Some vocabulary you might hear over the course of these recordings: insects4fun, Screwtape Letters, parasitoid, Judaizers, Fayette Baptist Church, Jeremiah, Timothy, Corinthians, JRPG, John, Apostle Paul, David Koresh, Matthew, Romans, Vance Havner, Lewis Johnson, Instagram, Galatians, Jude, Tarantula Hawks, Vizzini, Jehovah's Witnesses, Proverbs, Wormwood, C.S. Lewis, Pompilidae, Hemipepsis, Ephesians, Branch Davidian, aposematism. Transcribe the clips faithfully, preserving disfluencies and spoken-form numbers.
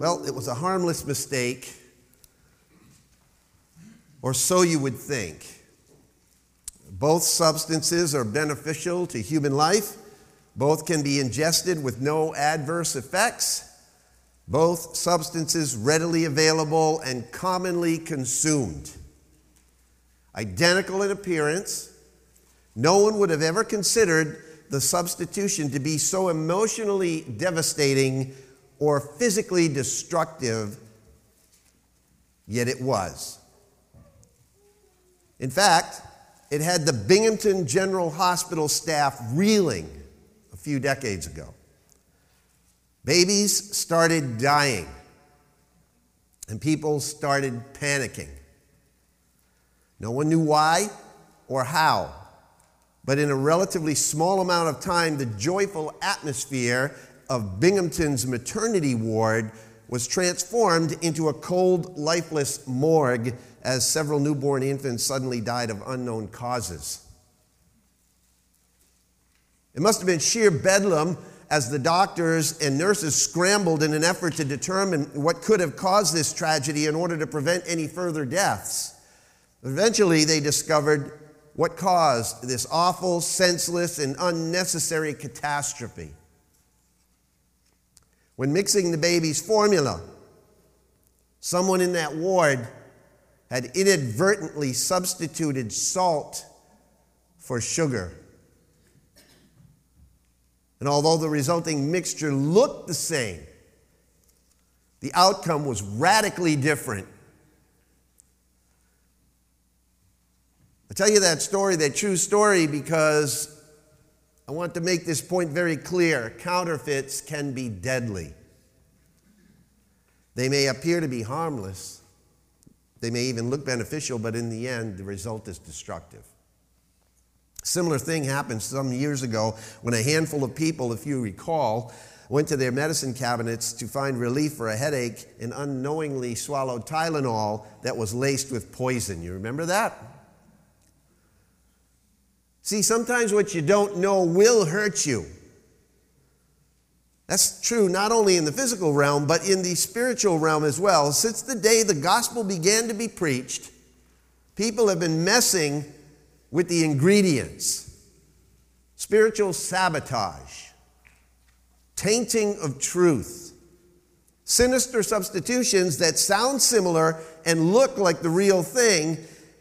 Well, it was a harmless mistake, or so you would think. Both substances are beneficial to human life. Both can be ingested with no adverse effects. Both substances readily available and commonly consumed. Identical in appearance, no one would have ever considered the substitution to be so emotionally devastating or physically destructive, yet it was. In fact, it had the Binghamton General Hospital staff reeling a few decades ago. Babies started dying, and people started panicking. No one knew why or how, but in a relatively small amount of time, the joyful atmosphere of Binghamton's maternity ward was transformed into a cold, lifeless morgue as several newborn infants suddenly died of unknown causes. It must have been sheer bedlam as the doctors and nurses scrambled in an effort to determine what could have caused this tragedy in order to prevent any further deaths. Eventually, they discovered what caused this awful, senseless, and unnecessary catastrophe. When mixing the baby's formula, someone in that ward had inadvertently substituted salt for sugar. And although the resulting mixture looked the same, the outcome was radically different. I tell you that story, that true story, because I want to make this point very clear. Counterfeits can be deadly. They may appear to be harmless. They may even look beneficial, but in the end, the result is destructive. A similar thing happened some years ago when a handful of people, if you recall, went to their medicine cabinets to find relief for a headache and unknowingly swallowed Tylenol that was laced with poison. You remember that? See, sometimes what you don't know will hurt you. That's true not only in the physical realm, but in the spiritual realm as well. Since the day the gospel began to be preached, people have been messing with the ingredients. Spiritual sabotage, tainting of truth, sinister substitutions that sound similar and look like the real thing.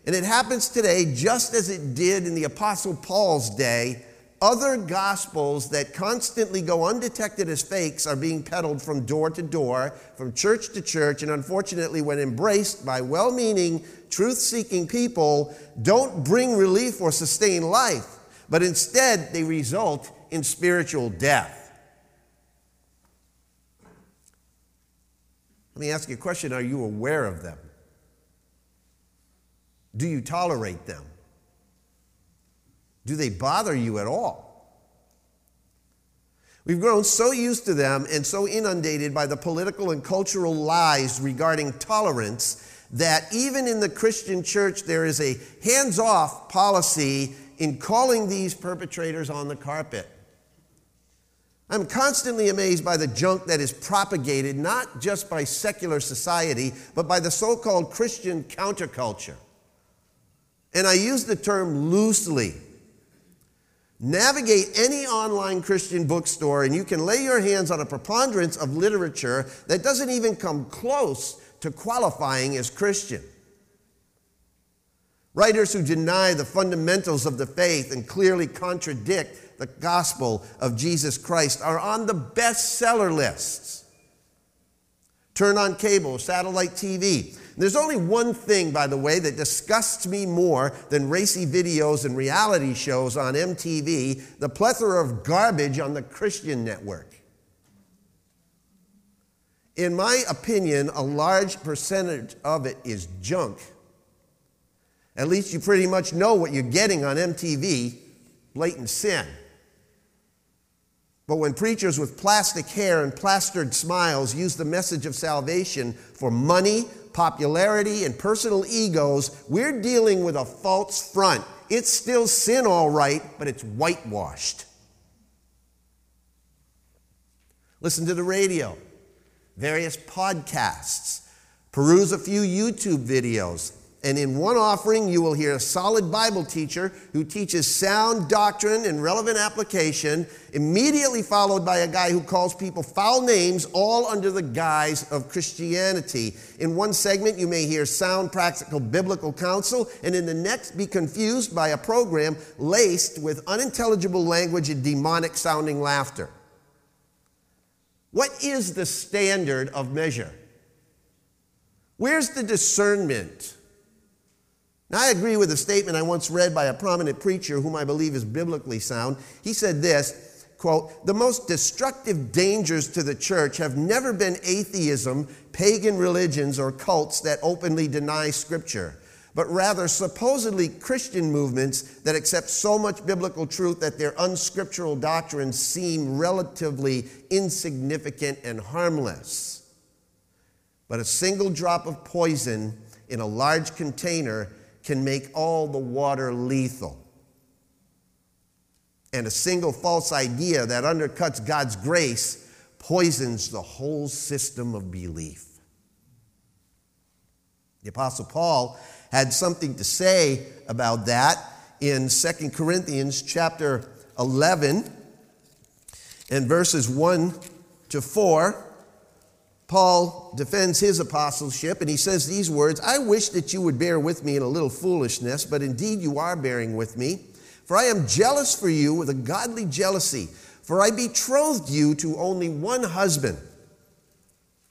And it happens today just as it did in the Apostle Paul's day. Other gospels that constantly go undetected as fakes are being peddled from door to door, from church to church, and unfortunately, when embraced by well-meaning, truth-seeking people, don't bring relief or sustain life, but instead they result in spiritual death. Let me ask you a question. Are you aware of them? Do you tolerate them? Do they bother you at all? We've grown so used to them and so inundated by the political and cultural lies regarding tolerance that even in the Christian church there is a hands-off policy in calling these perpetrators on the carpet. I'm constantly amazed by the junk that is propagated not just by secular society but by the so-called Christian counterculture. And I use the term loosely. Navigate any online Christian bookstore and you can lay your hands on a preponderance of literature that doesn't even come close to qualifying as Christian. Writers who deny the fundamentals of the faith and clearly contradict the gospel of Jesus Christ are on the bestseller lists. Turn on cable, satellite T V. There's only one thing, by the way, that disgusts me more than racy videos and reality shows on M T V, the plethora of garbage on the Christian network. In my opinion, a large percentage of it is junk. At least you pretty much know what you're getting on M T V, blatant sin. But when preachers with plastic hair and plastered smiles use the message of salvation for money, popularity, and personal egos, we're dealing with a false front. It's still sin, all right, but it's whitewashed. Listen to the radio. various podcasts, peruse a few YouTube videos, and in one offering you will hear a solid Bible teacher who teaches sound doctrine and relevant application, immediately followed by a guy who calls people foul names, all under the guise of Christianity. In one segment you may hear sound practical biblical counsel, and in the next be confused by a program laced with unintelligible language and demonic sounding laughter. What is the standard of measure? Where's the discernment? Now, I agree with a statement I once read by a prominent preacher whom I believe is biblically sound. He said this, quote, "The most destructive dangers to the church have never been atheism, pagan religions, or cults that openly deny Scripture, but rather supposedly Christian movements that accept so much biblical truth that their unscriptural doctrines seem relatively insignificant and harmless. But a single drop of poison in a large container can make all the water lethal. And a single false idea that undercuts God's grace poisons the whole system of belief." The Apostle Paul had something to say about that in Second Corinthians chapter eleven and verses one to four. Paul defends his apostleship, and he says these words, "I wish that you would bear with me in a little foolishness, but indeed you are bearing with me. For I am jealous for you with a godly jealousy, for I betrothed you to only one husband,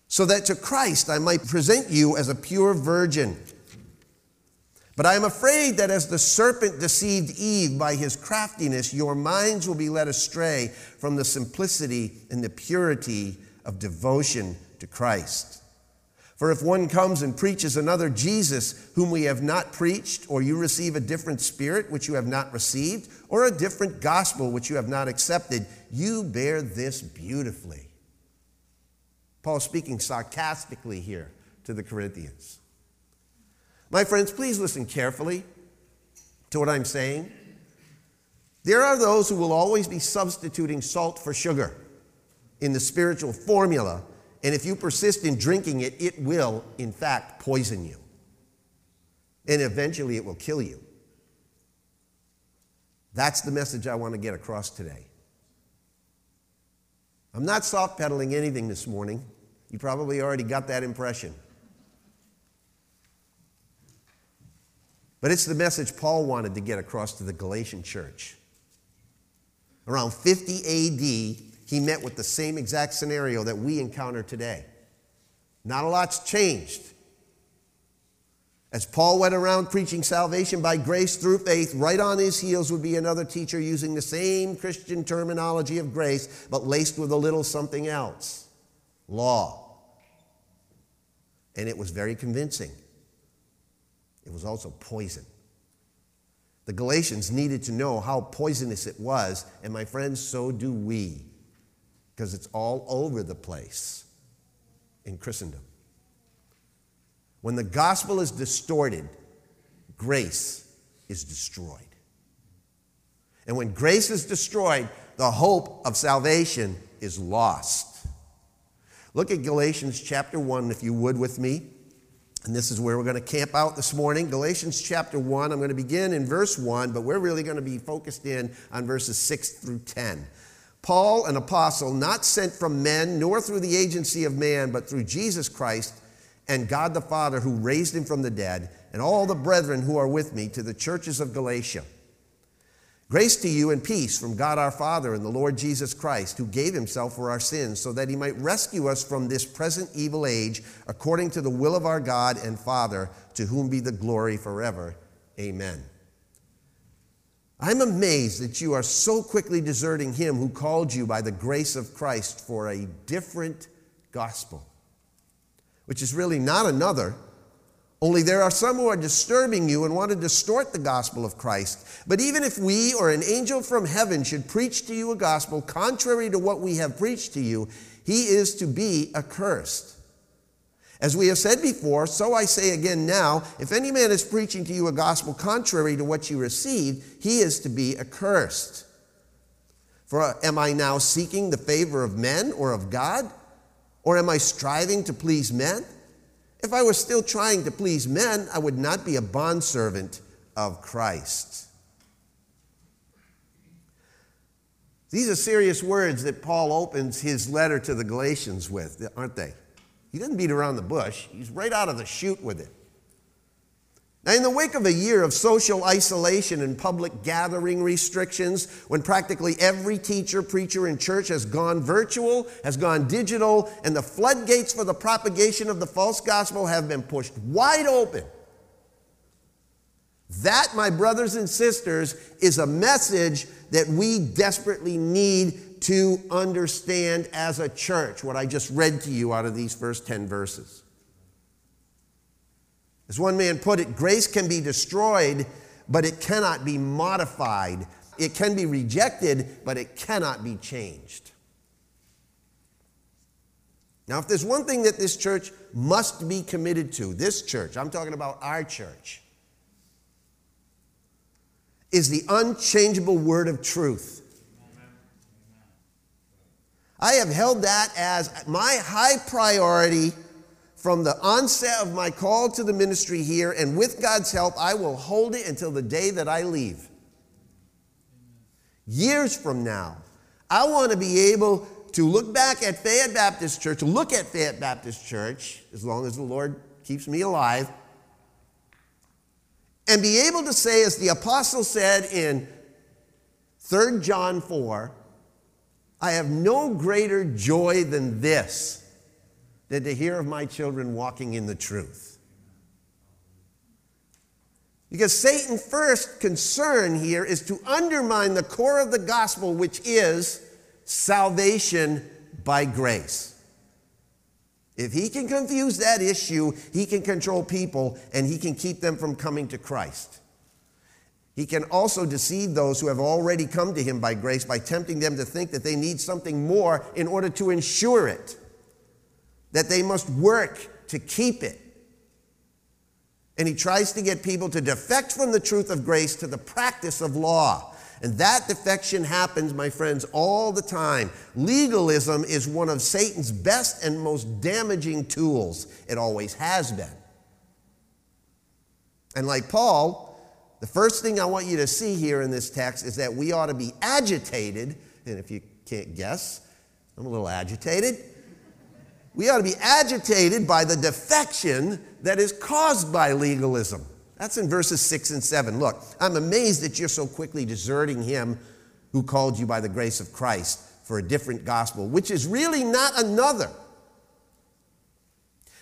so that to Christ I might present you as a pure virgin. But I am afraid that as the serpent deceived Eve by his craftiness, your minds will be led astray from the simplicity and the purity of devotion to Christ. For if one comes and preaches another Jesus whom we have not preached, or you receive a different spirit which you have not received, or a different gospel which you have not accepted, you bear this beautifully." Paul speaking sarcastically here to the Corinthians. My friends, please listen carefully to what I'm saying. There are those who will always be substituting salt for sugar in the spiritual formula, and if you persist in drinking it, it will, in fact, poison you. And eventually it will kill you. That's the message I want to get across today. I'm not soft-pedaling anything this morning. You probably already got that impression. But it's the message Paul wanted to get across to the Galatian church. Around fifty A D, he met with the same exact scenario that we encounter today. Not a lot's changed. As Paul went around preaching salvation by grace through faith, right on his heels would be another teacher using the same Christian terminology of grace, but laced with a little something else, law. And it was very convincing. It was also poison. The Galatians needed to know how poisonous it was, and my friends, so do we. Because it's all over the place in Christendom. When the gospel is distorted, grace is destroyed. And when grace is destroyed, the hope of salvation is lost. Look at Galatians chapter one, if you would, with me. And this is where we're going to camp out this morning. Galatians chapter one, I'm going to begin in verse one, but we're really going to be focused in on verses six through ten. Paul, an apostle, not sent from men, nor through the agency of man, but through Jesus Christ and God the Father who raised him from the dead, and all the brethren who are with me, to the churches of Galatia. Grace to you and peace from God our Father and the Lord Jesus Christ, who gave himself for our sins, so that he might rescue us from this present evil age, according to the will of our God and Father, to whom be the glory forever. Amen. I'm amazed that you are so quickly deserting him who called you by the grace of Christ for a different gospel, which is really not another, only there are some who are disturbing you and want to distort the gospel of Christ. But even if we or an angel from heaven should preach to you a gospel contrary to what we have preached to you, he is to be accursed. As we have said before, so I say again now, if any man is preaching to you a gospel contrary to what you received, he is to be accursed. For am I now seeking the favor of men or of God? Or am I striving to please men? If I were still trying to please men, I would not be a bondservant of Christ. These are serious words that Paul opens his letter to the Galatians with, aren't they? He doesn't beat around the bush. He's right out of the chute with it. Now, in the wake of a year of social isolation and public gathering restrictions, when practically every teacher, preacher, and church has gone virtual, has gone digital, and the floodgates for the propagation of the false gospel have been pushed wide open, that, my brothers and sisters, is a message that we desperately need to understand as a church, what I just read to you out of these first ten verses. As one man put it, grace can be destroyed, but it cannot be modified. It can be rejected, but it cannot be changed. Now, if there's one thing that this church must be committed to, this church, I'm talking about our church, is the unchangeable word of truth. I have held that as my high priority from the onset of my call to the ministry here, and with God's help, I will hold it until the day that I leave. Years from now, I want to be able to look back at Fayette Baptist Church, look at Fayette Baptist Church, as long as the Lord keeps me alive, and be able to say, as the apostle said in Third John four, I have no greater joy than this, than to hear of my children walking in the truth. Because Satan's first concern here is to undermine the core of the gospel, which is salvation by grace. If he can confuse that issue, he can control people and he can keep them from coming to Christ. He can also deceive those who have already come to him by grace by tempting them to think that they need something more in order to ensure it, that they must work to keep it. And he tries to get people to defect from the truth of grace to the practice of law. And that defection happens, my friends, all the time. Legalism is one of Satan's best and most damaging tools. It always has been. And like Paul, the first thing I want you to see here in this text is that we ought to be agitated. And if you can't guess, I'm a little agitated. We ought to be agitated by the defection that is caused by legalism. That's in verses six and seven. Look, I'm amazed that you're so quickly deserting him who called you by the grace of Christ for a different gospel, which is really not another.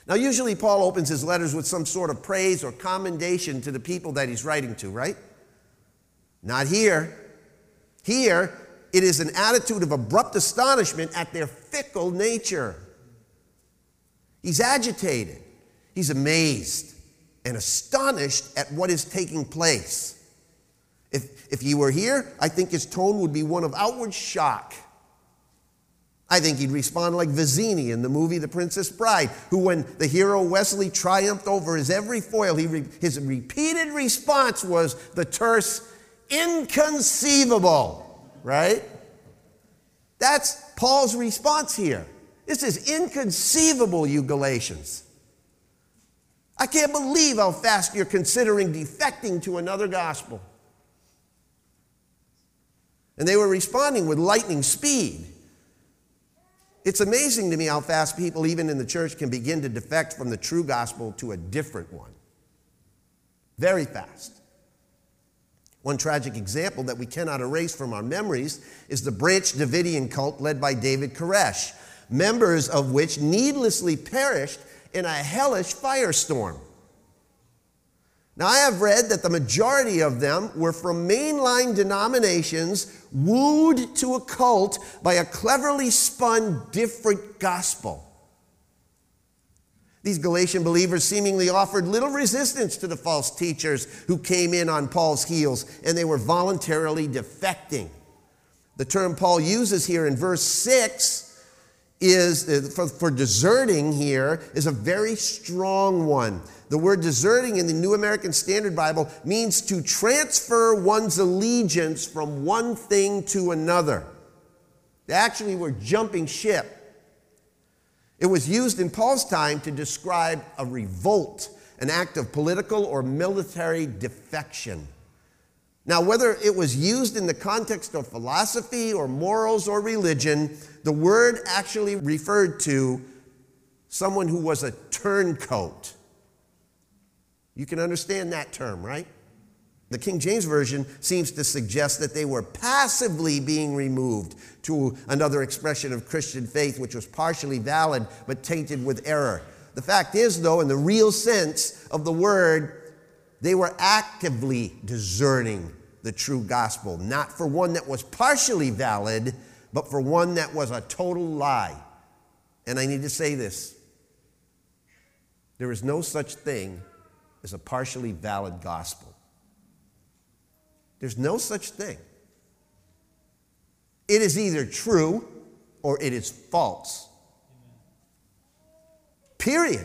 Now, usually Paul opens his letters with some sort of praise or commendation to the people that he's writing to, right? Not here. Here, it is an attitude of abrupt astonishment at their fickle nature. He's agitated, he's amazed, and astonished at what is taking place. If, if he were here, I think his tone would be one of outward shock. I think he'd respond like Vizzini in the movie The Princess Bride, who when the hero Wesley triumphed over his every foil, he re- his repeated response was the terse, inconceivable, right? That's Paul's response here. This is inconceivable, you Galatians. I can't believe how fast you're considering defecting to another gospel. And they were responding with lightning speed. It's amazing to me how fast people, even in the church, can begin to defect from the true gospel to a different one. Very fast. One tragic example that we cannot erase from our memories is the Branch Davidian cult led by David Koresh, members of which needlessly perished in a hellish firestorm. Now, I have read that the majority of them were from mainline denominations wooed to a cult by a cleverly spun different gospel. These Galatian believers seemingly offered little resistance to the false teachers who came in on Paul's heels, and they were voluntarily defecting. The term Paul uses here in verse six is for, for deserting here is a very strong one. The word deserting in the New American Standard Bible means to transfer one's allegiance from one thing to another. They actually were jumping ship. It was used in Paul's time to describe a revolt, an act of political or military defection. Now, whether it was used in the context of philosophy or morals or religion, the word actually referred to someone who was a turncoat. You can understand that term, right? The King James Version seems to suggest that they were passively being removed, to another expression of Christian faith which was partially valid but tainted with error. The fact is, though, in the real sense of the word, they were actively discerning the true gospel, not for one that was partially valid, but for one that was a total lie. And I need to say this. There is no such thing as a partially valid gospel. There's no such thing. It is either true or it is false. Period.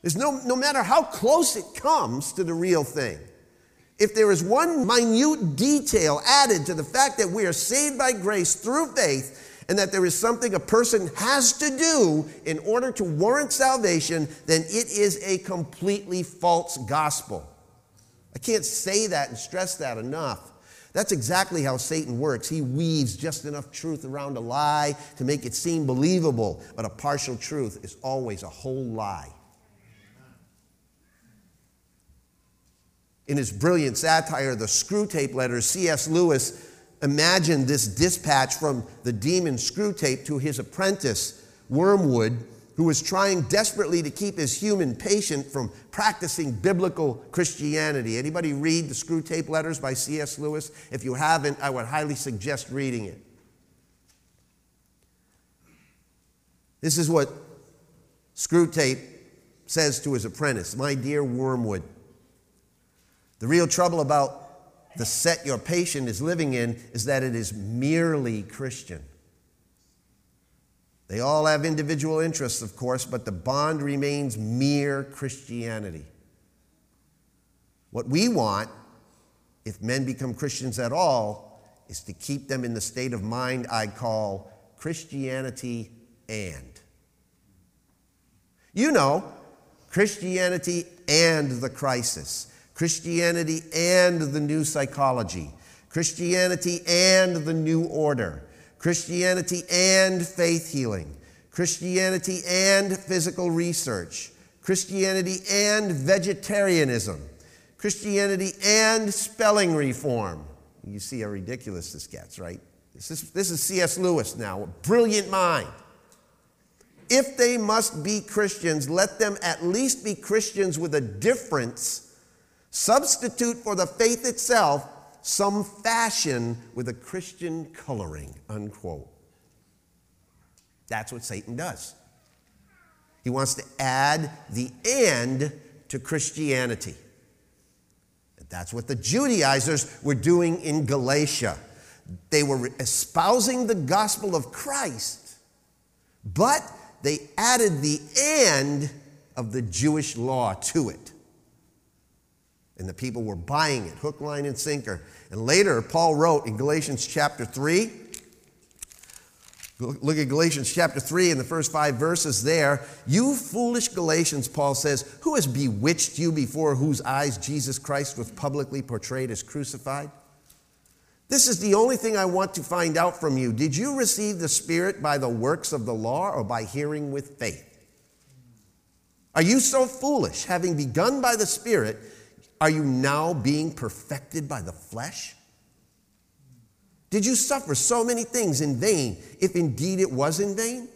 There's no, no matter how close it comes to the real thing. If there is one minute detail added to the fact that we are saved by grace through faith and that there is something a person has to do in order to warrant salvation, then it is a completely false gospel. I can't say that and stress that enough. That's exactly how Satan works. He weaves just enough truth around a lie to make it seem believable, but a partial truth is always a whole lie. In his brilliant satire, The Screwtape Letters, C S Lewis imagined this dispatch from the demon Screwtape to his apprentice, Wormwood, who was trying desperately to keep his human patient from practicing biblical Christianity. Anybody read The Screwtape Letters by C S Lewis? If you haven't, I would highly suggest reading it. This is what Screwtape says to his apprentice: "My dear Wormwood, the real trouble about the set your patient is living in is that it is merely Christian. They all have individual interests, of course, but the bond remains mere Christianity. What we want, if men become Christians at all, is to keep them in the state of mind I call Christianity and. You know, Christianity and the crisis, Christianity and the new psychology, Christianity and the new order, Christianity and faith healing, Christianity and physical research, Christianity and vegetarianism, Christianity and spelling reform." You see how ridiculous this gets, right? This is, this is C S Lewis now, a brilliant mind. "If they must be Christians, let them at least be Christians with a difference. Substitute for the faith itself some fashion with a Christian coloring," unquote. That's what Satan does. He wants to add the "and" to Christianity. And that's what the Judaizers were doing in Galatia. They were espousing the gospel of Christ, but they added the "and" of the Jewish law to it. And the people were buying it, hook, line, and sinker. And later, Paul wrote in Galatians chapter three, look at Galatians chapter three in the first five verses there. "You foolish Galatians," Paul says, "who has bewitched you, before whose eyes Jesus Christ was publicly portrayed as crucified? This is the only thing I want to find out from you. Did you receive the Spirit by the works of the law or by hearing with faith? Are you so foolish, having begun by the Spirit, are you now being perfected by the flesh? Did you suffer so many things in vain, if indeed it was in vain?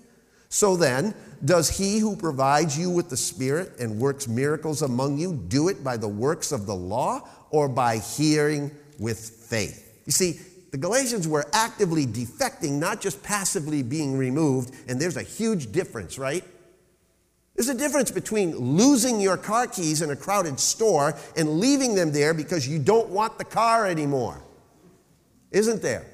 So then, does he who provides you with the Spirit and works miracles among you do it by the works of the law or by hearing with faith?" You see, the Galatians were actively defecting, not just passively being removed, and there's a huge difference, right? There's a difference between losing your car keys in a crowded store and leaving them there because you don't want the car anymore. Isn't there?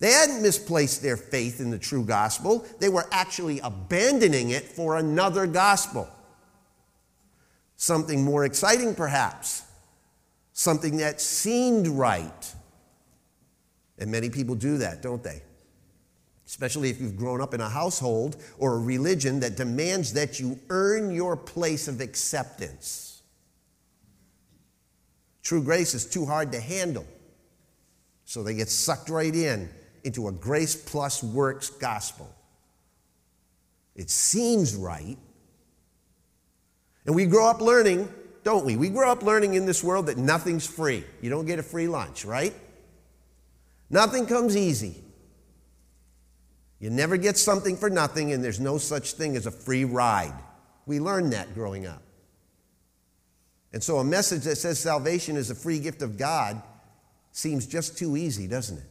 They hadn't misplaced their faith in the true gospel. They were actually abandoning it for another gospel. Something more exciting, perhaps. Something that seemed right. And many people do that, don't they? especially if you've grown up in a household or a religion that demands that you earn your place of acceptance. True grace is too hard to handle, so they get sucked right in into a grace plus works gospel. It seems right. And we grow up learning, don't we? We grow up learning in this world that nothing's free. You don't get a free lunch, right? Nothing comes easy. You never get something for nothing, and there's no such thing as a free ride. We learned that growing up. And so a message that says salvation is a free gift of God seems just too easy, doesn't it?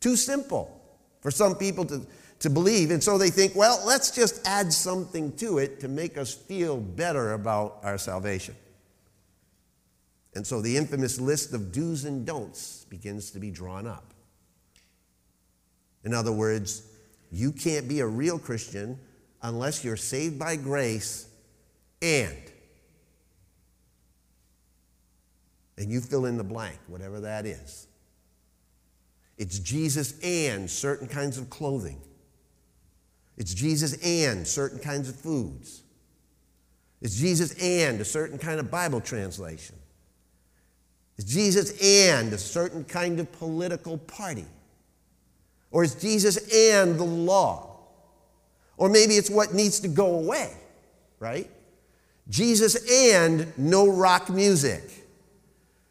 Too simple for some people to, to believe. And so they think, well, let's just add something to it to make us feel better about our salvation. And so the infamous list of do's and don'ts begins to be drawn up. In other words, you can't be a real Christian unless you're saved by grace and. And you fill in the blank, whatever that is. It's Jesus and certain kinds of clothing. It's Jesus and certain kinds of foods. It's Jesus and a certain kind of Bible translation. It's Jesus and a certain kind of political party. Or it's Jesus and the law. Or maybe it's what needs to go away, right? Jesus and no rock music.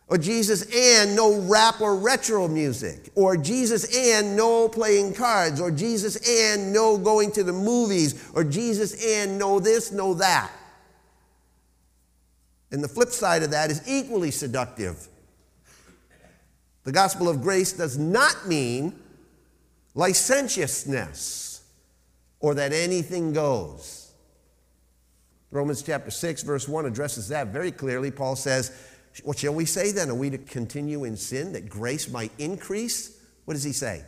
Or Jesus and no rap or retro music. Or Jesus and no playing cards. Or Jesus and no going to the movies. Or Jesus and no this, no that. And the flip side of that is equally seductive. The gospel of grace does not mean licentiousness, or that anything goes. Romans chapter six, verse one addresses that very clearly. Paul says, what shall we say then? Are we to continue in sin that grace might increase? What does he say?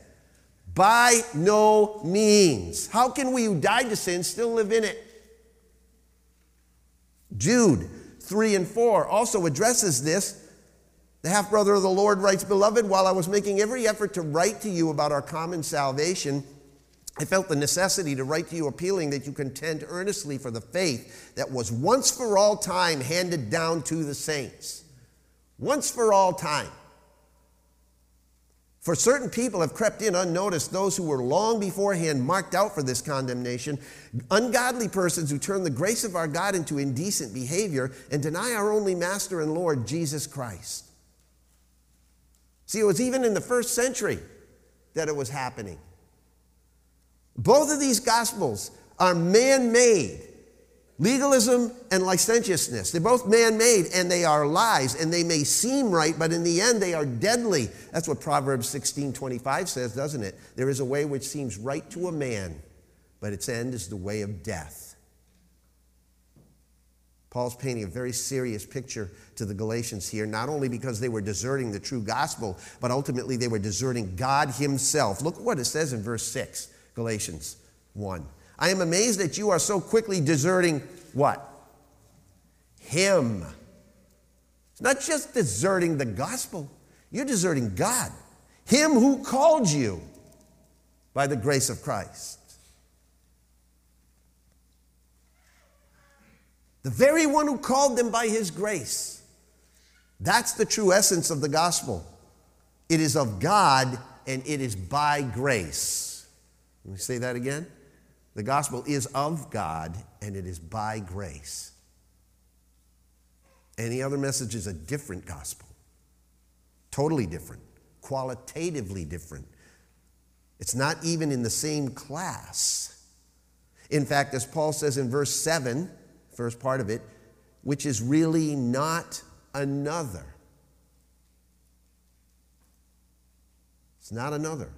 By no means. How can we who died to sin still live in it? Jude three and four also addresses this. The half-brother of the Lord writes, Beloved, while I was making every effort to write to you about our common salvation, I felt the necessity to write to you appealing that you contend earnestly for the faith that was once for all time handed down to the saints. Once for all time. For certain people have crept in unnoticed, those who were long beforehand marked out for this condemnation, ungodly persons who turn the grace of our God into indecent behavior and deny our only Master and Lord, Jesus Christ. See, it was even in the first century that it was happening. Both of these gospels are man-made. Legalism and licentiousness. They're both man-made, and they are lies, and they may seem right, but in the end they are deadly. That's what Proverbs sixteen twenty-five says, doesn't it? There is a way which seems right to a man, but its end is the way of death. Paul's painting a very serious picture to the Galatians here, not only because they were deserting the true gospel, but ultimately they were deserting God himself. Look what it says in verse six, Galatians one. I am amazed that you are so quickly deserting what? Him. It's not just deserting the gospel. You're deserting God. Him who called you by the grace of Christ. The very one who called them by his grace. That's the true essence of the gospel. It is of God and it is by grace. Let me say that again. The gospel is of God, and it is by grace. Any other message is a different gospel. Totally different. Qualitatively different. It's not even in the same class. In fact, as Paul says in verse seven, first part of it, which is really not another. It's not another.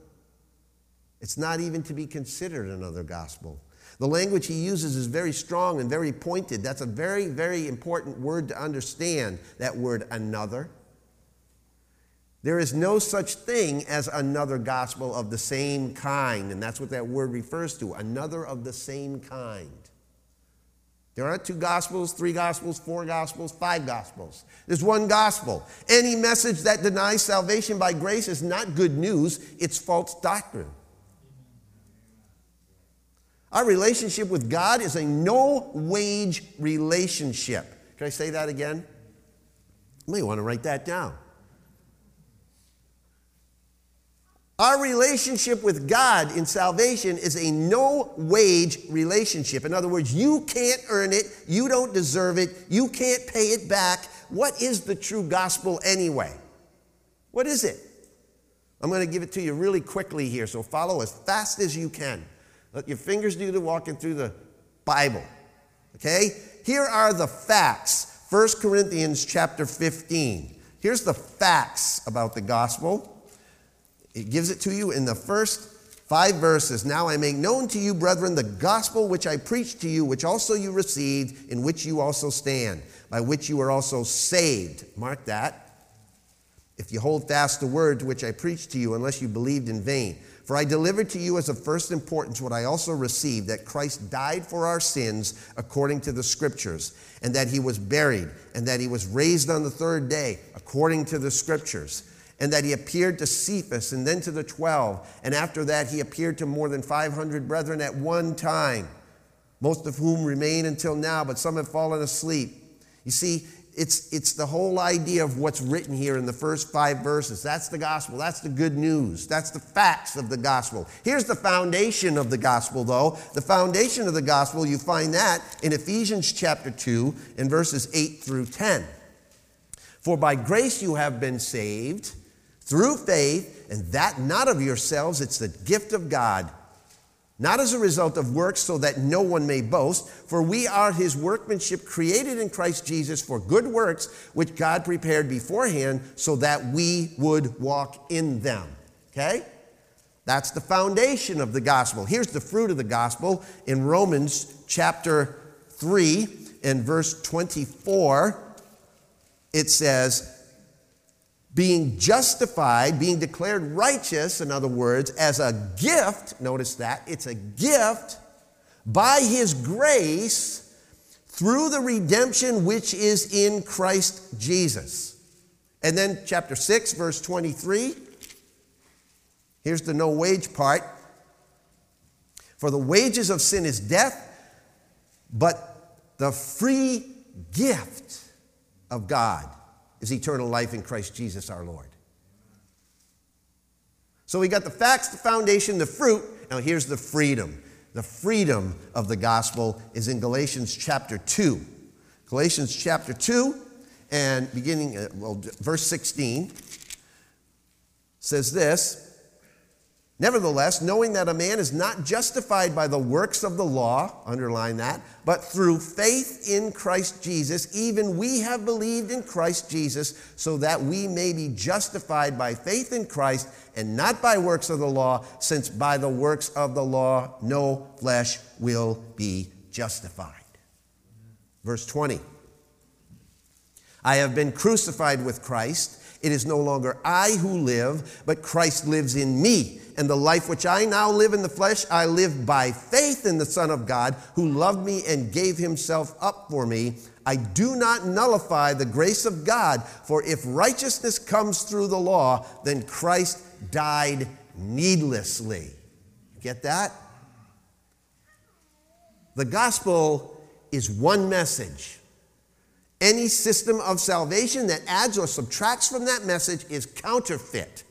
It's not even to be considered another gospel. The language he uses is very strong and very pointed. That's a very, very important word to understand, that word another. There is no such thing as another gospel of the same kind, and that's what that word refers to, another of the same kind. There aren't two gospels, three gospels, four gospels, five gospels. There's one gospel. Any message that denies salvation by grace is not good news, it's false doctrine. Our relationship with God is a no-wage relationship. Can I say that again? You may want to write that down. Our relationship with God in salvation is a no-wage relationship. In other words, you can't earn it, you don't deserve it, you can't pay it back. What is the true gospel anyway? What is it? I'm going to give it to you really quickly here, so follow as fast as you can. Let your fingers do the walking through the Bible. Okay? Here are the facts. First Corinthians chapter fifteen. Here's the facts about the gospel. It gives it to you in the first five verses. Now I make known to you, brethren, the gospel which I preached to you, which also you received, in which you also stand, by which you are also saved. Mark that. If you hold fast the word which I preached to you, unless you believed in vain. For I delivered to you as of first importance what I also received, that Christ died for our sins according to the Scriptures, and that he was buried, and that he was raised on the third day according to the Scriptures, and that he appeared to Cephas and then to the twelve. And after that, he appeared to more than five hundred brethren at one time, most of whom remain until now, but some have fallen asleep. You see, it's, it's the whole idea of what's written here in the first five verses. That's the gospel. That's the good news. That's the facts of the gospel. Here's the foundation of the gospel, though. The foundation of the gospel, you find that in Ephesians chapter two and verses eight through ten. For by grace you have been saved, through faith, and that not of yourselves, it's the gift of God, not as a result of works, so that no one may boast. For we are his workmanship, created in Christ Jesus for good works, which God prepared beforehand so that we would walk in them. Okay? That's the foundation of the gospel. Here's the fruit of the gospel in Romans chapter three and verse twenty-four. It says, being justified, being declared righteous, in other words, as a gift, notice that, it's a gift by his grace through the redemption which is in Christ Jesus. And then chapter six, verse twenty-three, here's the no wage part. For the wages of sin is death, but the free gift of God is eternal life in Christ Jesus our Lord. So we got the facts, the foundation, the fruit. Now here's the freedom. The freedom of the gospel is in Galatians chapter two. Galatians chapter two and beginning, well, verse sixteen says this, nevertheless, knowing that a man is not justified by the works of the law, underline that, but through faith in Christ Jesus, even we have believed in Christ Jesus, so that we may be justified by faith in Christ and not by works of the law, since by the works of the law no flesh will be justified. Verse twenty. I have been crucified with Christ. It is no longer I who live, but Christ lives in me. And the life which I now live in the flesh, I live by faith in the Son of God, who loved me and gave himself up for me. I do not nullify the grace of God, for if righteousness comes through the law, then Christ died needlessly. Get that? The gospel is one message. Any system of salvation that adds or subtracts from that message is counterfeit.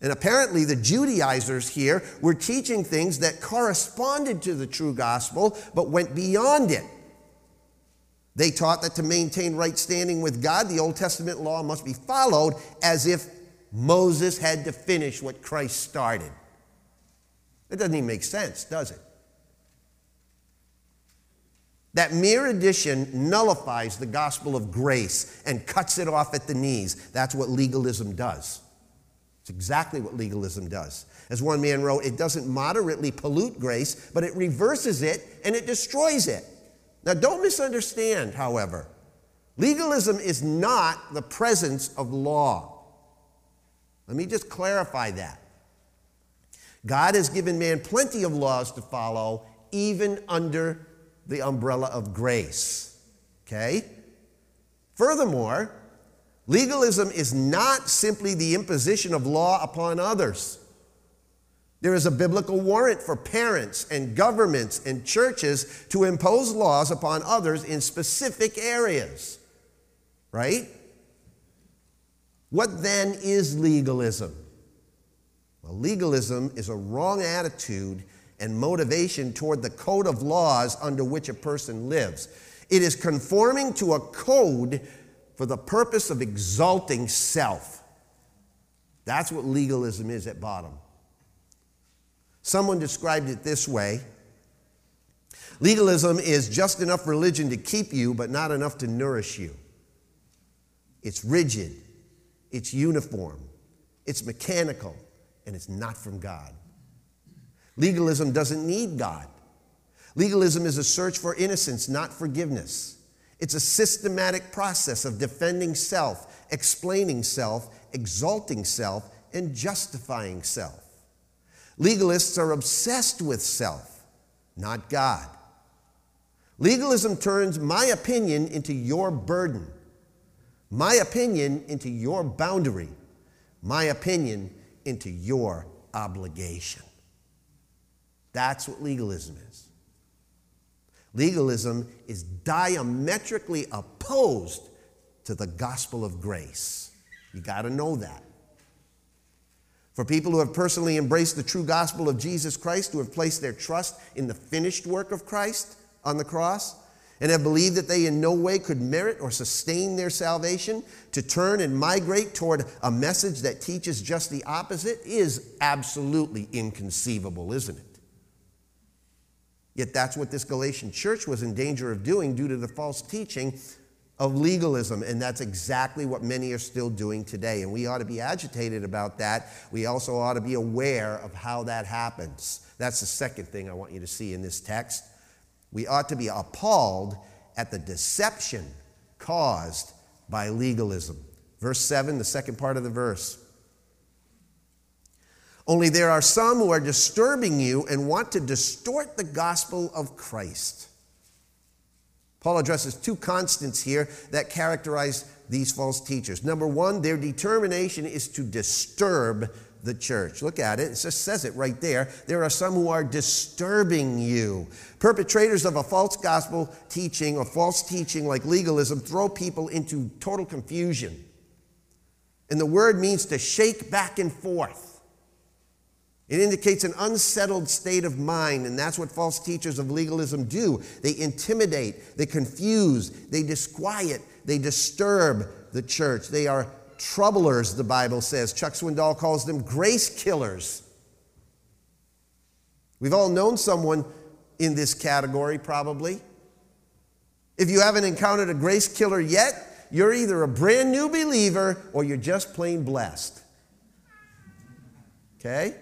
And apparently the Judaizers here were teaching things that corresponded to the true gospel but went beyond it. They taught that to maintain right standing with God, the Old Testament law must be followed, as if Moses had to finish what Christ started. It doesn't even make sense, does it? That mere addition nullifies the gospel of grace and cuts it off at the knees. That's what legalism does. It's exactly what legalism does. As one man wrote, it doesn't moderately pollute grace, but it reverses it and it destroys it. Now, don't misunderstand, however. Legalism is not the presence of law. Let me just clarify that. God has given man plenty of laws to follow, even under the umbrella of grace. Okay? Furthermore, legalism is not simply the imposition of law upon others. There is a biblical warrant for parents and governments and churches to impose laws upon others in specific areas, right? What then is legalism? Well, legalism is a wrong attitude and motivation toward the code of laws under which a person lives. It is conforming to a code for the purpose of exalting self. That's what legalism is at bottom. Someone described it this way: legalism is just enough religion to keep you, but not enough to nourish you. It's rigid, it's uniform, it's mechanical, and it's not from God. Legalism doesn't need God. Legalism is a search for innocence, not forgiveness. It's a systematic process of defending self, explaining self, exalting self, and justifying self. Legalists are obsessed with self, not God. Legalism turns my opinion into your burden, my opinion into your boundary, my opinion into your obligation. That's what legalism is. Legalism is diametrically opposed to the gospel of grace. You got to know that. For people who have personally embraced the true gospel of Jesus Christ, who have placed their trust in the finished work of Christ on the cross, and have believed that they in no way could merit or sustain their salvation, to turn and migrate toward a message that teaches just the opposite is absolutely inconceivable, isn't it? Yet that's what this Galatian church was in danger of doing due to the false teaching of legalism, and that's exactly what many are still doing today, and we ought to be agitated about that. We also ought to be aware of how that happens. That's the second thing I want you to see in this text. We ought to be appalled at the deception caused by legalism. Verse seven, the second part of the verse. Only there are some who are disturbing you and want to distort the gospel of Christ. Paul addresses two constants here that characterize these false teachers. Number one, their determination is to disturb the church. Look at it. It just says it right there. There are some who are disturbing you. Perpetrators of a false gospel teaching or false teaching like legalism throw people into total confusion. And the word means to shake back and forth. It indicates an unsettled state of mind, and that's what false teachers of legalism do. They intimidate, they confuse, they disquiet, they disturb the church. They are troublers, the Bible says. Chuck Swindoll calls them grace killers. We've all known someone in this category, probably. If you haven't encountered a grace killer yet, you're either a brand new believer or you're just plain blessed. Okay?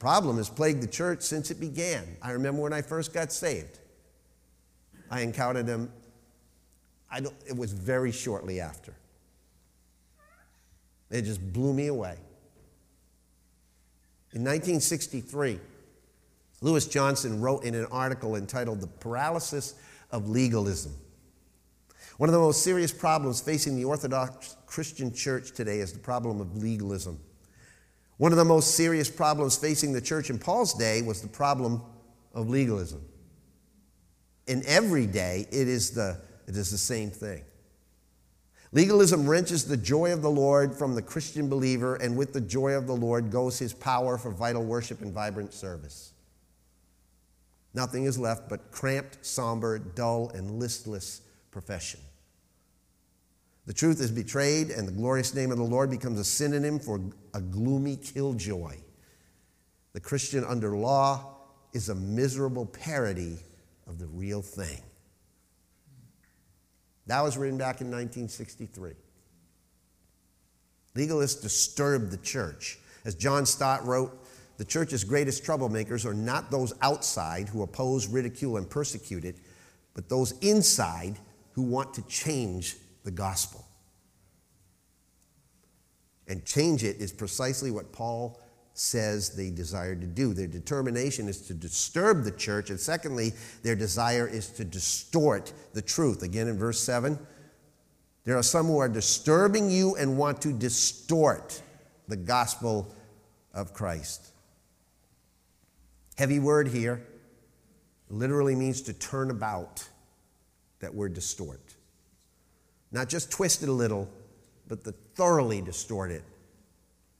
Problem has plagued the church since it began. I remember when I first got saved, I encountered them. I don't, it was very shortly after. It just blew me away. In nineteen sixty-three, Lewis Johnson wrote in an article entitled "The Paralysis of Legalism." One of the most serious problems facing the Orthodox Christian church today is the problem of legalism. One of the most serious problems facing the church in Paul's day was the problem of legalism. In every day, it is the, it is the same thing. Legalism wrenches the joy of the Lord from the Christian believer, and with the joy of the Lord goes his power for vital worship and vibrant service. Nothing is left but cramped, somber, dull, and listless profession. The truth is betrayed, and the glorious name of the Lord becomes a synonym for a gloomy killjoy. The Christian under law is a miserable parody of the real thing. That was written back in nineteen sixty-three. Legalists disturb the church. As John Stott wrote, the church's greatest troublemakers are not those outside who oppose, ridicule, and persecute it, but those inside who want to change the gospel. And change it is precisely what Paul says they desire to do. Their determination is to disturb the church, and secondly, their desire is to distort the truth. Again, in verse seven, there are some who are disturbing you and want to distort the gospel of Christ. Heavy word here. Literally means to turn about, that word distort. Not just twist it a little, but to thoroughly distort it.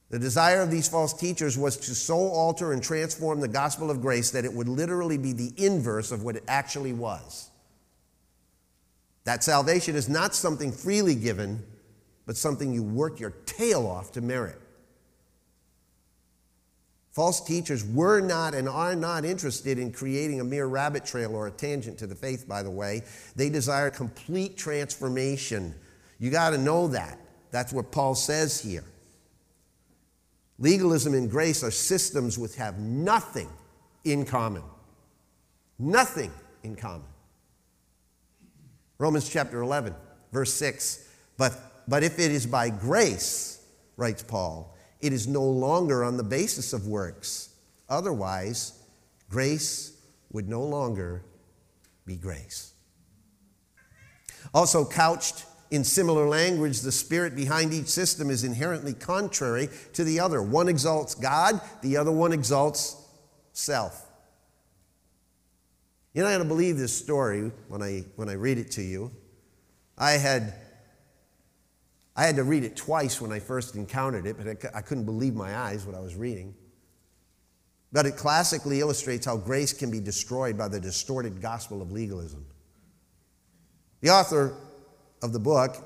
The desire of these false teachers was to so alter and transform the gospel of grace that it would literally be the inverse of what it actually was. That salvation is not something freely given, but something you work your tail off to merit. False teachers were not and are not interested in creating a mere rabbit trail or a tangent to the faith, by the way. They desire complete transformation. You got to know that. That's what Paul says here. Legalism and grace are systems which have nothing in common. Nothing in common. Romans chapter eleven, verse six. But, but if it is by grace, writes Paul, it is no longer on the basis of works. Otherwise, grace would no longer be grace. Also couched in similar language, the spirit behind each system is inherently contrary to the other. One exalts God, the other one exalts self. You're not going to believe this story when I, when I read it to you. I had... I had to read it twice when I first encountered it, but I couldn't believe my eyes what I was reading. But it classically illustrates how grace can be destroyed by the distorted gospel of legalism. The author of the book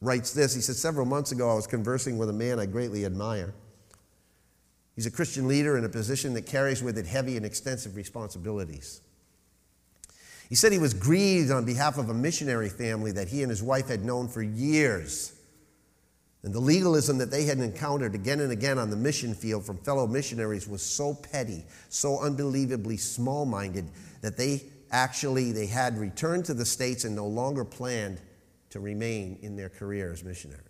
writes this. He said, several months ago I was conversing with a man I greatly admire. He's a Christian leader in a position that carries with it heavy and extensive responsibilities. He said he was grieved on behalf of a missionary family that he and his wife had known for years, and the legalism that they had encountered again and again on the mission field from fellow missionaries was so petty, so unbelievably small-minded that they actually, they had returned to the States and no longer planned to remain in their career as missionaries.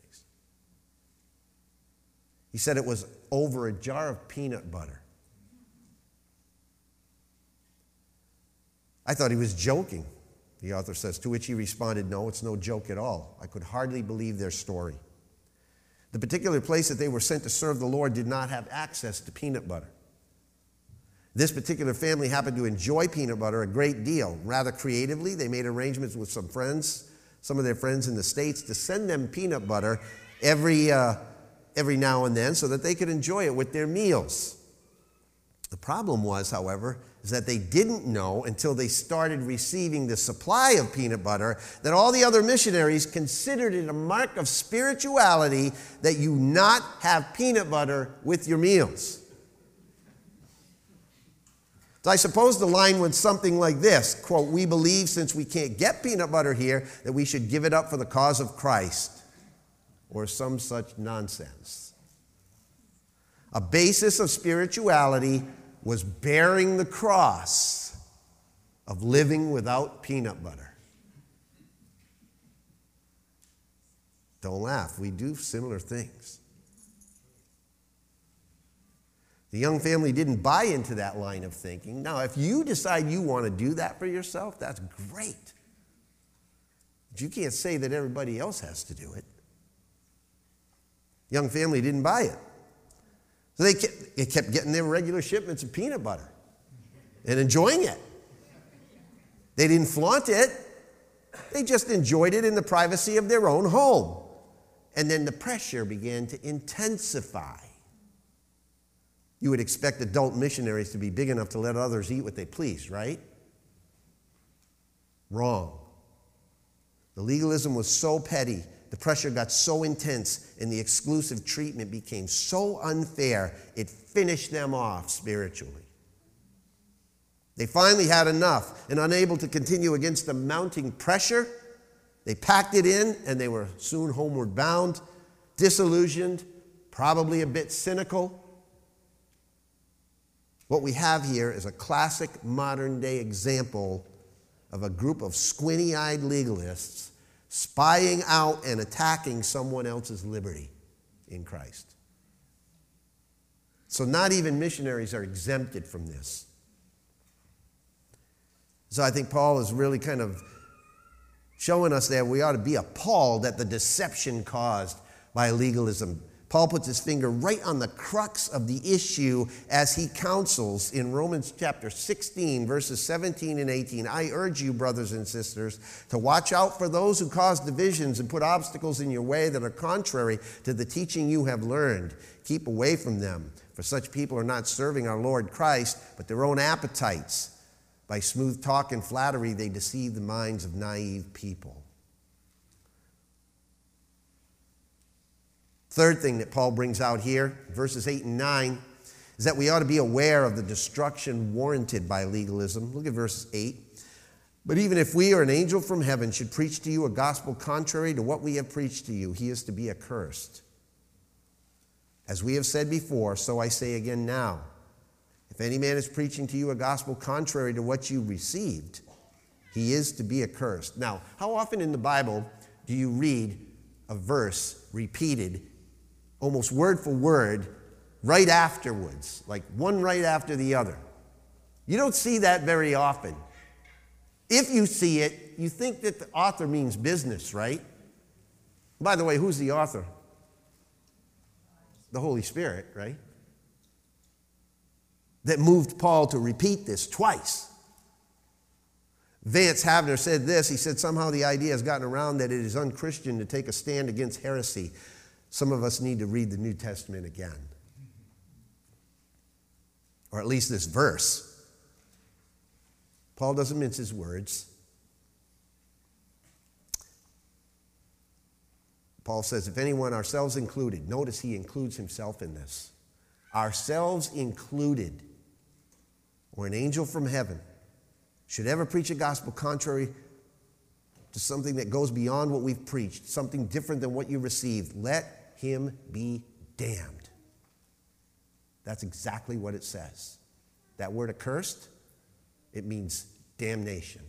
He said it was over a jar of peanut butter. I thought he was joking, the author says, to which he responded, no, it's no joke at all. I could hardly believe their story. The particular place that they were sent to serve the Lord did not have access to peanut butter. This particular family happened to enjoy peanut butter a great deal. Rather creatively, they made arrangements with some friends, some of their friends in the States, to send them peanut butter every, uh, every now and then so that they could enjoy it with their meals. The problem was, however, is that they didn't know until they started receiving the supply of peanut butter that all the other missionaries considered it a mark of spirituality that you not have peanut butter with your meals. So I suppose the line went something like this, quote, we believe since we can't get peanut butter here that we should give it up for the cause of Christ, or some such nonsense. A basis of spirituality was bearing the cross of living without peanut butter. Don't laugh. We do similar things. The young family didn't buy into that line of thinking. Now, if you decide you want to do that for yourself, that's great. But you can't say that everybody else has to do it. The young family didn't buy it. So they kept, they kept getting their regular shipments of peanut butter and enjoying it. They didn't flaunt it. They just enjoyed it in the privacy of their own home. And then the pressure began to intensify. You would expect adult missionaries to be big enough to let others eat what they please, right? Wrong. The legalism was so petty. The pressure got so intense and the exclusive treatment became so unfair, it finished them off spiritually. They finally had enough, and unable to continue against the mounting pressure, they packed it in and they were soon homeward bound, disillusioned, probably a bit cynical. What we have here is a classic modern-day example of a group of squinty-eyed legalists spying out and attacking someone else's liberty in Christ. So not even missionaries are exempted from this. So I think Paul is really kind of showing us that we ought to be appalled at the deception caused by legalism. Paul puts his finger right on the crux of the issue as he counsels in Romans chapter sixteen, verses seventeen and eighteen. I urge you, brothers and sisters, to watch out for those who cause divisions and put obstacles in your way that are contrary to the teaching you have learned. Keep away from them, for such people are not serving our Lord Christ, but their own appetites. By smooth talk and flattery, they deceive the minds of naive people. Third thing that Paul brings out here, verses eight and nine, is that we ought to be aware of the destruction warranted by legalism. Look at verse eight. But even if we or an angel from heaven should preach to you a gospel contrary to what we have preached to you, he is to be accursed. As we have said before, so I say again now, if any man is preaching to you a gospel contrary to what you received, he is to be accursed. Now, how often in the Bible do you read a verse repeated almost word for word, right afterwards, like one right after the other? You don't see that very often. If you see it, you think that the author means business, right? By the way, who's the author? The Holy Spirit, right? That moved Paul to repeat this twice. Vance Havner said this. He said, somehow the idea has gotten around that it is unchristian to take a stand against heresy. Some of us need to read the New Testament again, or at least this verse. Paul doesn't mince his words. Paul says, if anyone, ourselves included, notice he includes himself in this, ourselves included, or an angel from heaven, should ever preach a gospel contrary to something that goes beyond what we've preached, something different than what you received, let him be damned. That's exactly what it says. That word accursed, it means damnation.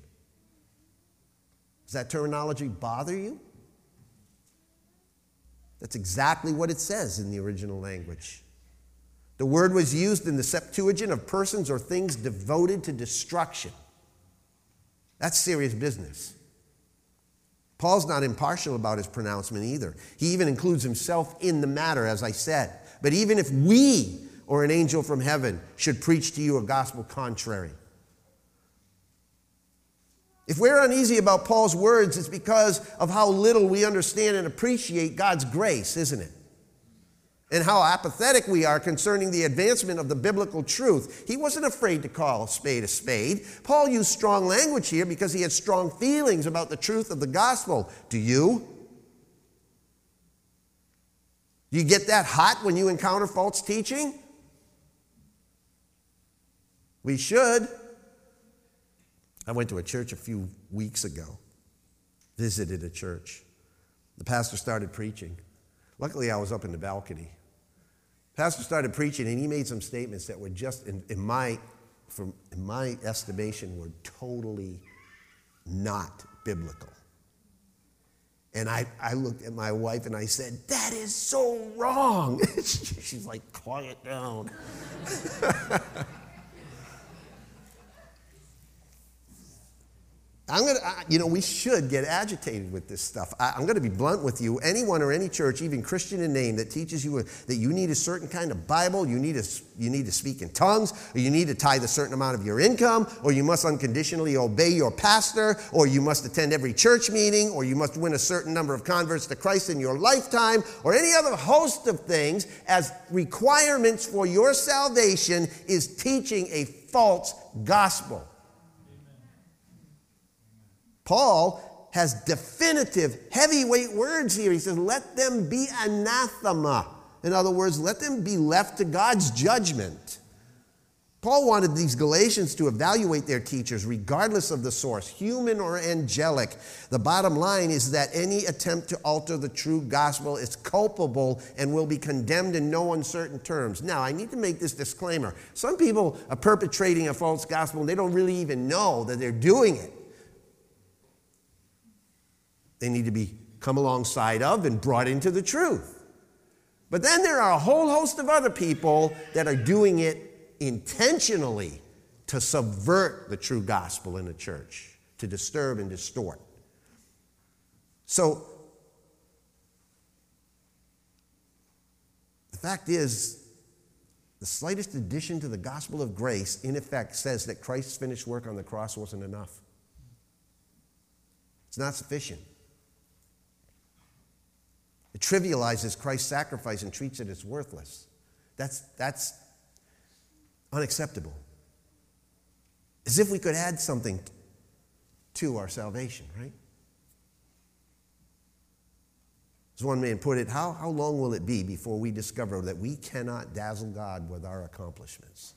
Does that terminology bother you? That's exactly what it says in the original language. The word was used in the Septuagint of persons or things devoted to destruction. That's serious business. Paul's not impartial about his pronouncement either. He even includes himself in the matter, as I said. But even if we or an angel from heaven should preach to you a gospel contrary. If we're uneasy about Paul's words, it's because of how little we understand and appreciate God's grace, isn't it? And how apathetic we are concerning the advancement of the biblical truth. He wasn't afraid to call a spade a spade. Paul used strong language here because he had strong feelings about the truth of the gospel. Do you? Do you get that hot when you encounter false teaching? We should. I went to a church a few weeks ago, visited a church. The pastor started preaching. Luckily, I was up in the balcony. Pastor started preaching, and he made some statements that were just, in, in my, from in my estimation, were totally not biblical. And I, I looked at my wife, and I said, that is so wrong. She's like, quiet down. I'm gonna, I, you know, we should get agitated with this stuff. I, I'm going to be blunt with you. Anyone or any church, even Christian in name, that teaches you a, that you need a certain kind of Bible, you need, a, you need to speak in tongues, or you need to tithe a certain amount of your income, or you must unconditionally obey your pastor, or you must attend every church meeting, or you must win a certain number of converts to Christ in your lifetime, or any other host of things as requirements for your salvation, is teaching a false gospel. Paul has definitive, heavyweight words here. He says, let them be anathema. In other words, let them be left to God's judgment. Paul wanted these Galatians to evaluate their teachers, regardless of the source, human or angelic. The bottom line is that any attempt to alter the true gospel is culpable and will be condemned in no uncertain terms. Now, I need to make this disclaimer. Some people are perpetrating a false gospel, and they don't really even know that they're doing it. They need to be come alongside of and brought into the truth. But then there are a whole host of other people that are doing it intentionally to subvert the true gospel in the church, to disturb and distort. So fact is, the slightest addition to the gospel of grace, in effect, says that Christ's finished work on the cross wasn't enough. It's not sufficient. It trivializes Christ's sacrifice and treats it as worthless. That's, that's unacceptable. As if we could add something to our salvation, right? As one man put it, how, how long will it be before we discover that we cannot dazzle God with our accomplishments?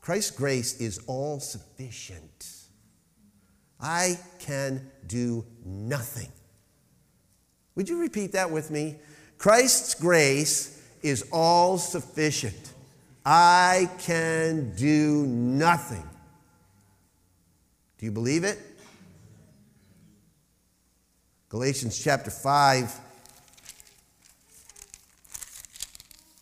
Christ's grace is all sufficient. I can do nothing. Would you repeat that with me? Christ's grace is all sufficient. I can do nothing. Do you believe it? Galatians chapter five,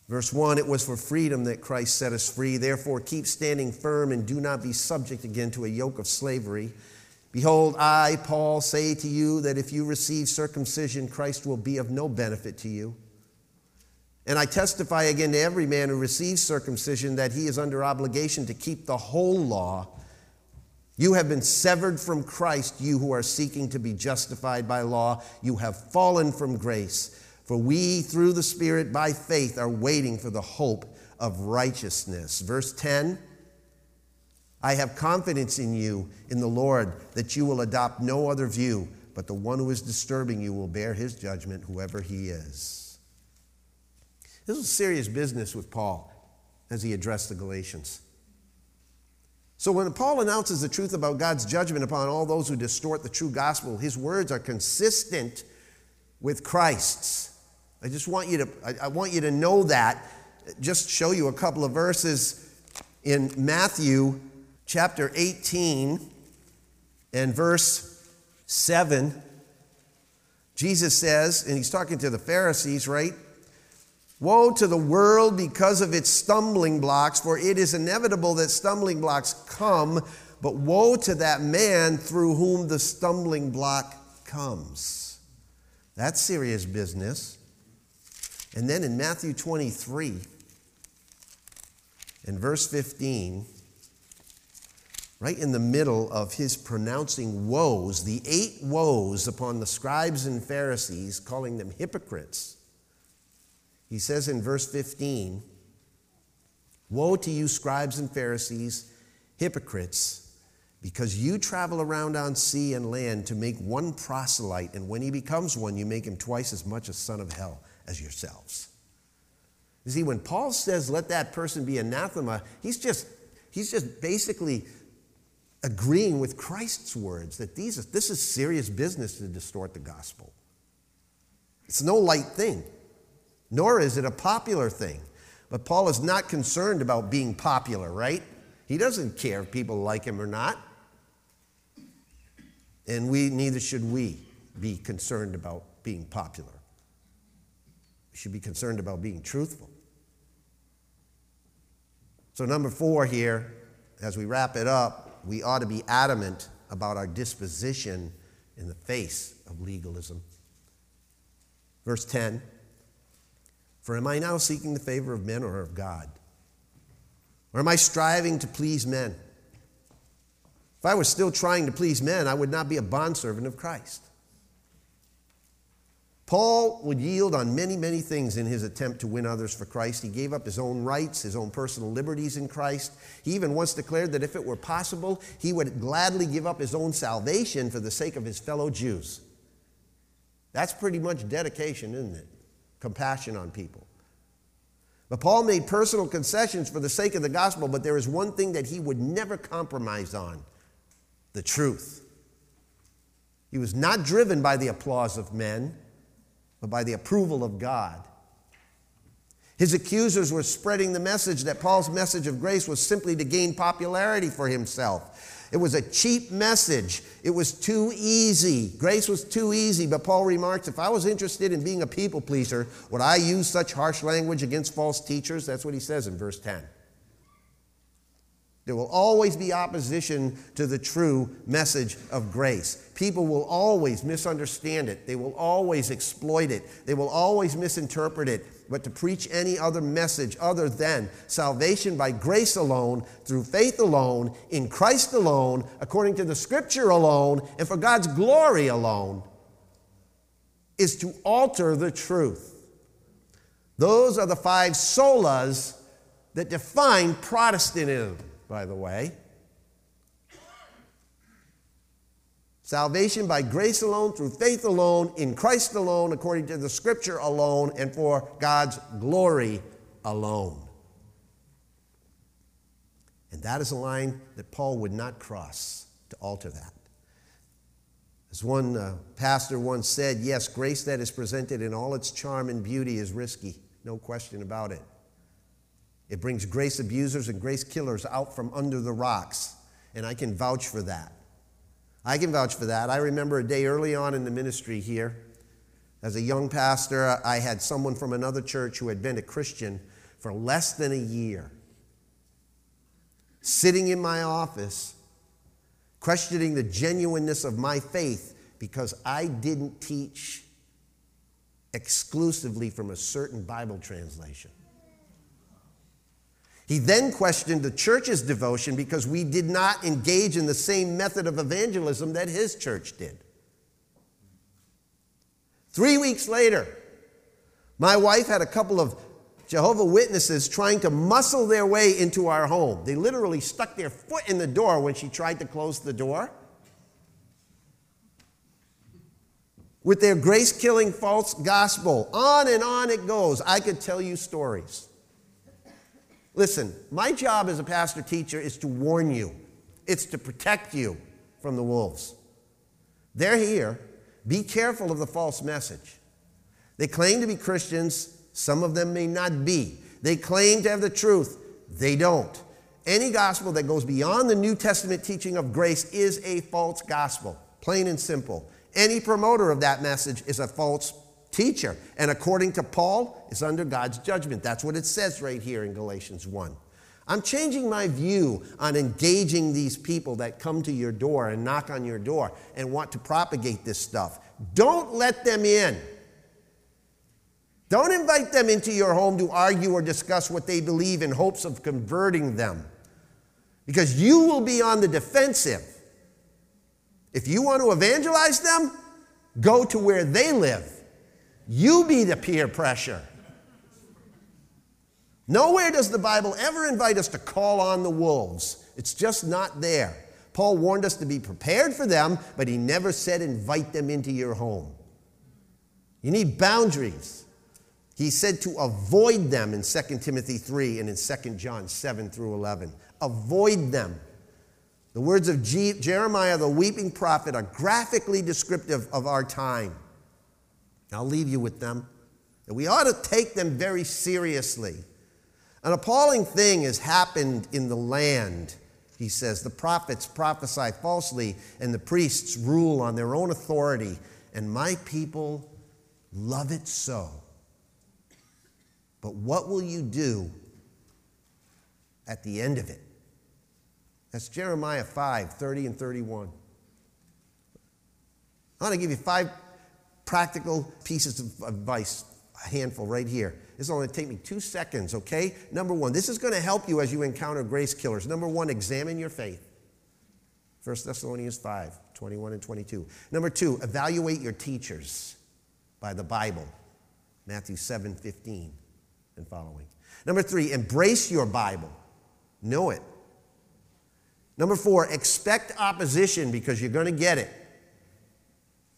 verse one, it was for freedom that Christ set us free. Therefore, keep standing firm and do not be subject again to a yoke of slavery. Behold, I, Paul, say to you that if you receive circumcision, Christ will be of no benefit to you. And I testify again to every man who receives circumcision that he is under obligation to keep the whole law. You have been severed from Christ, you who are seeking to be justified by law. You have fallen from grace. For we, through the Spirit, by faith, are waiting for the hope of righteousness. Verse ten, I have confidence in you, in the Lord, that you will adopt no other view, but the one who is disturbing you will bear his judgment, whoever he is. This was serious business with Paul as he addressed the Galatians. So when Paul announces the truth about God's judgment upon all those who distort the true gospel, his words are consistent with Christ's. I just want you to, I want you to know that. Just show you a couple of verses in Matthew chapter eighteen and verse seven. Jesus says, and he's talking to the Pharisees, right? Woe to the world because of its stumbling blocks, for it is inevitable that stumbling blocks come, but woe to that man through whom the stumbling block comes. That's serious business. And then in Matthew twenty-three, in verse fifteen, right in the middle of his pronouncing woes, the eight woes upon the scribes and Pharisees, calling them hypocrites, he says in verse fifteen, woe to you, scribes and Pharisees, hypocrites, because you travel around on sea and land to make one proselyte, and when he becomes one, you make him twice as much a son of hell as yourselves. You see, when Paul says, let that person be anathema, he's just, he's just basically agreeing with Christ's words that these are, this is serious business to distort the gospel. It's no light thing. Nor is it a popular thing. But Paul is not concerned about being popular, right? He doesn't care if people like him or not. And we, neither should we be concerned about being popular. We should be concerned about being truthful. So number four here, as we wrap it up, we ought to be adamant about our disposition in the face of legalism. Verse ten. For am I now seeking the favor of men or of God? Or am I striving to please men? If I was still trying to please men, I would not be a bondservant of Christ. Paul would yield on many, many things in his attempt to win others for Christ. He gave up his own rights, his own personal liberties in Christ. He even once declared that if it were possible, he would gladly give up his own salvation for the sake of his fellow Jews. That's pretty much dedication, isn't it? Compassion on people. But Paul made personal concessions for the sake of the gospel, but there is one thing that he would never compromise on: the truth. He was not driven by the applause of men, but by the approval of God. His accusers were spreading the message that Paul's message of grace was simply to gain popularity for himself. It was a cheap message. It was too easy. Grace was too easy. But Paul remarks, if I was interested in being a people pleaser, would I use such harsh language against false teachers? That's what he says in verse ten. There will always be opposition to the true message of grace. People will always misunderstand it. They will always exploit it. They will always misinterpret it. But to preach any other message other than salvation by grace alone, through faith alone, in Christ alone, according to the Scripture alone, and for God's glory alone, is to alter the truth. Those are the five solas that define Protestantism, by the way. Salvation by grace alone, through faith alone, in Christ alone, according to the Scripture alone, and for God's glory alone. And that is a line that Paul would not cross to alter that. As one uh, pastor once said, yes, grace that is presented in all its charm and beauty is risky, no question about it. It brings grace abusers and grace killers out from under the rocks, and I can vouch for that. I can vouch for that. I remember a day early on in the ministry here, as a young pastor, I had someone from another church who had been a Christian for less than a year, sitting in my office, questioning the genuineness of my faith because I didn't teach exclusively from a certain Bible translation. He then questioned the church's devotion because we did not engage in the same method of evangelism that his church did. Three weeks later, my wife had a couple of Jehovah's Witnesses trying to muscle their way into our home. They literally stuck their foot in the door when she tried to close the door. With their grace-killing false gospel, on and on it goes. I could tell you stories. Listen, my job as a pastor teacher is to warn you. It's to protect you from the wolves. They're here. Be careful of the false message. They claim to be Christians. Some of them may not be. They claim to have the truth. They don't. Any gospel that goes beyond the New Testament teaching of grace is a false gospel, plain and simple. Any promoter of that message is a false teacher, and according to Paul, is under God's judgment. That's what it says right here in Galatians one. I'm changing my view on engaging these people that come to your door and knock on your door and want to propagate this stuff. Don't let them in. Don't invite them into your home to argue or discuss what they believe in hopes of converting them, because you will be on the defensive. If you want to evangelize them, go to where they live. You be the peer pressure. Nowhere does the Bible ever invite us to call on the wolves. It's just not there. Paul warned us to be prepared for them, but he never said invite them into your home. You need boundaries. He said to avoid them in Second Timothy three and in Second John seven through eleven. Avoid them. The words of G- Jeremiah, the weeping prophet, are graphically descriptive of our time. I'll leave you with them. And we ought to take them very seriously. An appalling thing has happened in the land, he says. The prophets prophesy falsely, and the priests rule on their own authority. And my people love it so. But what will you do at the end of it? That's Jeremiah five, thirty and thirty-one. I want to give you five practical pieces of advice, a handful right here. This will only take me two seconds, okay? Number one, this is going to help you as you encounter grace killers. Number one, examine your faith. First Thessalonians five, twenty-one and twenty-two. Number two, evaluate your teachers by the Bible. Matthew seven, fifteen and following. Number three, embrace your Bible. Know it. Number four, expect opposition because you're going to get it,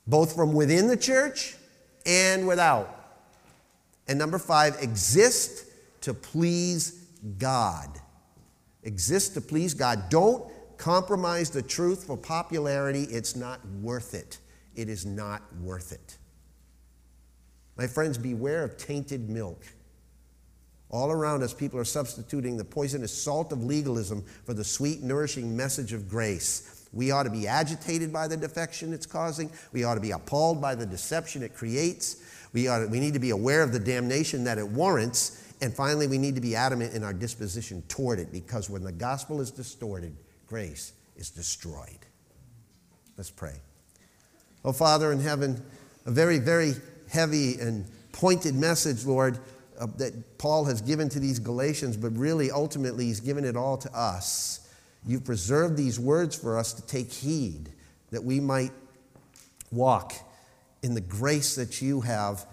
both from within the church and without. And number five, exist to please God. Exist to please God. Don't compromise the truth for popularity. It's not worth it. It is not worth it. My friends, beware of tainted milk. All around us, people are substituting the poisonous salt of legalism for the sweet, nourishing message of grace. We ought to be agitated by the defection it's causing. We ought to be appalled by the deception it creates. We ought to, we need to be aware of the damnation that it warrants. And finally, we need to be adamant in our disposition toward it, because when the gospel is distorted, grace is destroyed. Let's pray. Oh, Father in heaven, a very, very heavy and pointed message, Lord, uh, that Paul has given to these Galatians, but really, ultimately, he's given it all to us. You've preserved these words for us to take heed, that we might walk in the grace that you have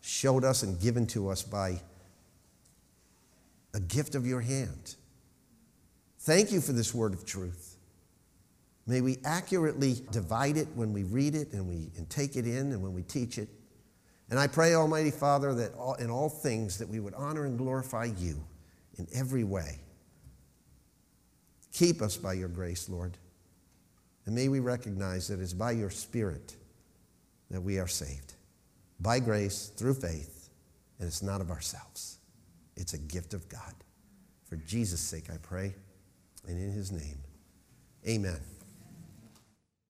showed us and given to us by a gift of your hand. Thank you for this word of truth. May we accurately divide it when we read it and we and take it in and when we teach it. And I pray, Almighty Father, that all, in all things that we would honor and glorify you in every way. Keep us by your grace, Lord. And may we recognize that it's by your Spirit that we are saved. By grace, through faith, and it's not of ourselves. It's a gift of God. For Jesus' sake, I pray, and in his name, amen.